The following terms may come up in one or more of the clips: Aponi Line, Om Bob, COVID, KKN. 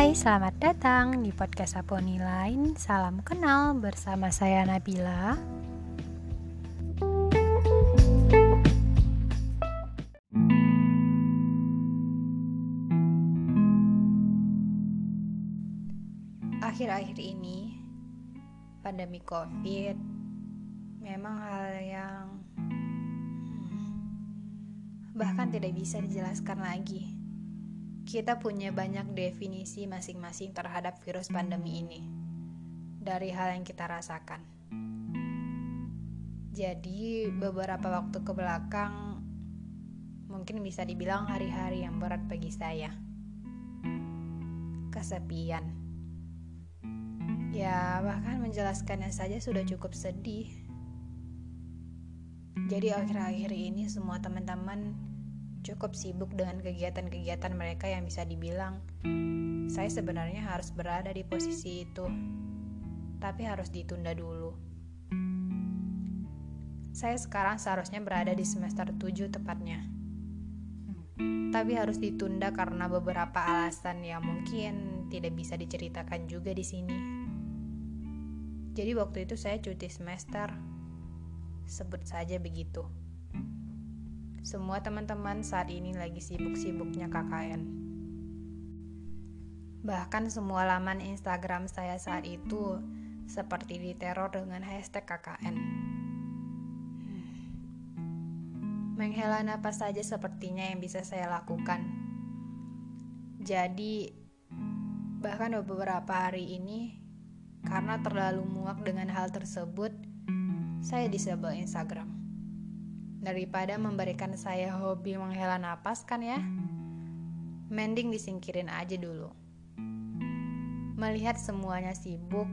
Hai, selamat datang di podcast Aponi Line. Salam kenal bersama saya Nabila. Akhir-akhir ini pandemi COVID memang hal yang bahkan tidak bisa dijelaskan lagi. Kita punya banyak definisi masing-masing terhadap virus pandemi ini, dari hal yang kita rasakan. Jadi, beberapa waktu kebelakang, mungkin bisa dibilang hari-hari yang berat bagi saya. Kesepian. Ya, bahkan menjelaskannya saja sudah cukup sedih. Jadi, akhir-akhir ini semua teman-teman cukup sibuk dengan kegiatan-kegiatan mereka yang bisa dibilang saya sebenarnya harus berada di posisi itu, tapi harus ditunda dulu. Saya sekarang seharusnya berada di semester 7 tepatnya, tapi harus ditunda karena beberapa alasan yang mungkin tidak bisa diceritakan juga di sini. Jadi waktu itu saya cuti semester, sebut saja begitu. Semua teman-teman saat ini lagi sibuk-sibuknya KKN. Bahkan semua laman Instagram saya saat itu seperti diteror dengan hashtag KKN. Menghela napas saja sepertinya yang bisa saya lakukan. Jadi, bahkan beberapa hari ini, karena terlalu muak dengan hal tersebut, saya disable Instagram. Daripada memberikan saya hobi menghela napas kan ya, mending disingkirin aja dulu. Melihat semuanya sibuk,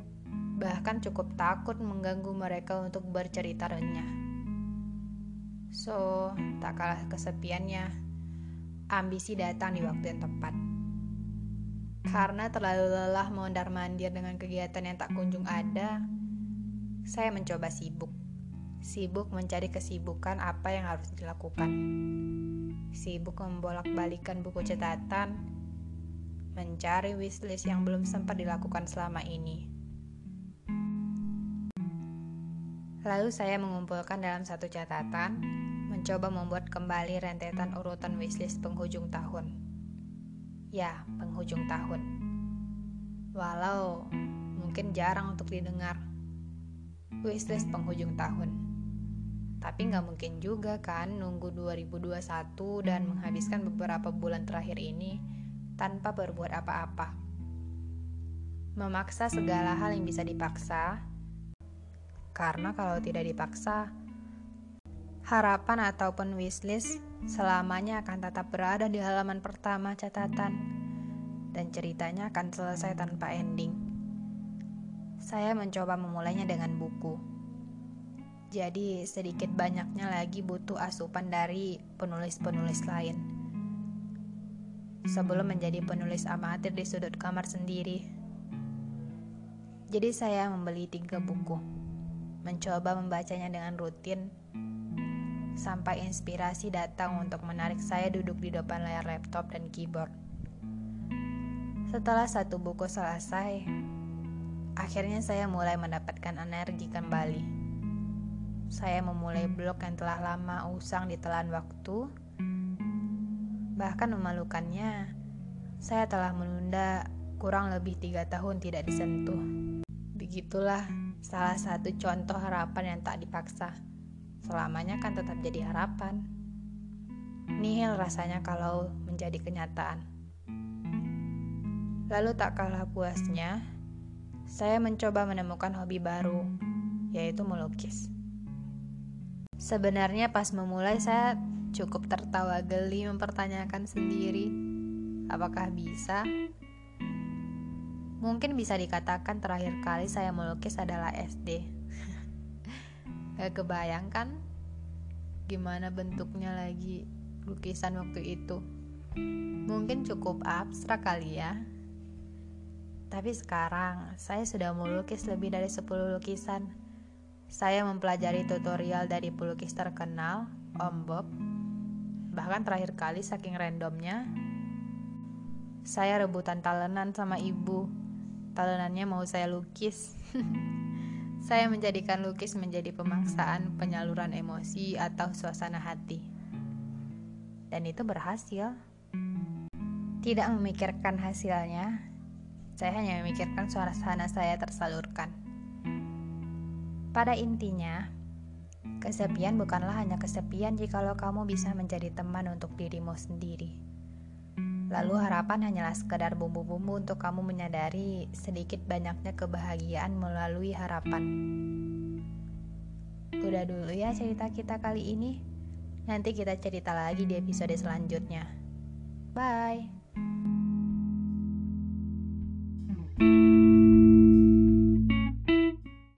bahkan cukup takut mengganggu mereka untuk bercerita renyah. So, tak kalah kesepiannya, ambisi datang di waktu yang tepat. Karena terlalu lelah mondar-mandir dengan kegiatan yang tak kunjung ada, saya mencoba sibuk mencari kesibukan apa yang harus dilakukan, sibuk membolak-balikan buku catatan, mencari wishlist yang belum sempat dilakukan selama ini. Lalu saya mengumpulkan dalam satu catatan, mencoba membuat kembali rentetan urutan wishlist penghujung tahun. Ya, penghujung tahun. Walau mungkin jarang untuk didengar, wishlist penghujung tahun. Tapi gak mungkin juga kan nunggu 2021 dan menghabiskan beberapa bulan terakhir ini tanpa berbuat apa-apa. Memaksa segala hal yang bisa dipaksa, karena kalau tidak dipaksa, harapan ataupun wishlist selamanya akan tetap berada di halaman pertama catatan, dan ceritanya akan selesai tanpa ending. Saya mencoba memulainya dengan buku. Jadi sedikit banyaknya lagi butuh asupan dari penulis-penulis lain. Sebelum menjadi penulis amatir di sudut kamar sendiri. Jadi saya membeli 3 buku. Mencoba membacanya dengan rutin. Sampai inspirasi datang untuk menarik saya duduk di depan layar laptop dan keyboard. Setelah 1 buku selesai, akhirnya saya mulai mendapatkan energi kembali. Saya memulai blog yang telah lama usang ditelan waktu. Bahkan memalukannya, saya telah menunda kurang lebih 3 tahun tidak disentuh. Begitulah salah satu contoh harapan yang tak dipaksa. Selamanya kan tetap jadi harapan. Nihil rasanya kalau menjadi kenyataan. Lalu tak kalah puasnya, saya mencoba menemukan hobi baru, yaitu melukis. Sebenarnya pas memulai saya cukup tertawa geli mempertanyakan sendiri, apakah bisa? Mungkin bisa dikatakan terakhir kali saya melukis adalah SD. Gak kebayangkan gimana bentuknya lagi lukisan waktu itu. Mungkin cukup abstrak kali ya. Tapi sekarang saya sudah melukis lebih dari 10 lukisan. Saya mempelajari tutorial dari pelukis terkenal, Om Bob. Bahkan terakhir kali saking randomnya, Saya rebutan talenan sama ibu. Talenannya mau saya lukis. Saya menjadikan lukis menjadi pemaksaan penyaluran emosi atau suasana hati. Dan itu berhasil. Tidak memikirkan hasilnya, saya hanya memikirkan suasana saya tersalurkan. Pada intinya, kesepian bukanlah hanya kesepian jikalau kamu bisa menjadi teman untuk dirimu sendiri. Lalu harapan hanyalah sekedar bumbu-bumbu untuk kamu menyadari sedikit banyaknya kebahagiaan melalui harapan. Udah dulu ya cerita kita kali ini. Nanti kita cerita lagi di episode selanjutnya. Bye!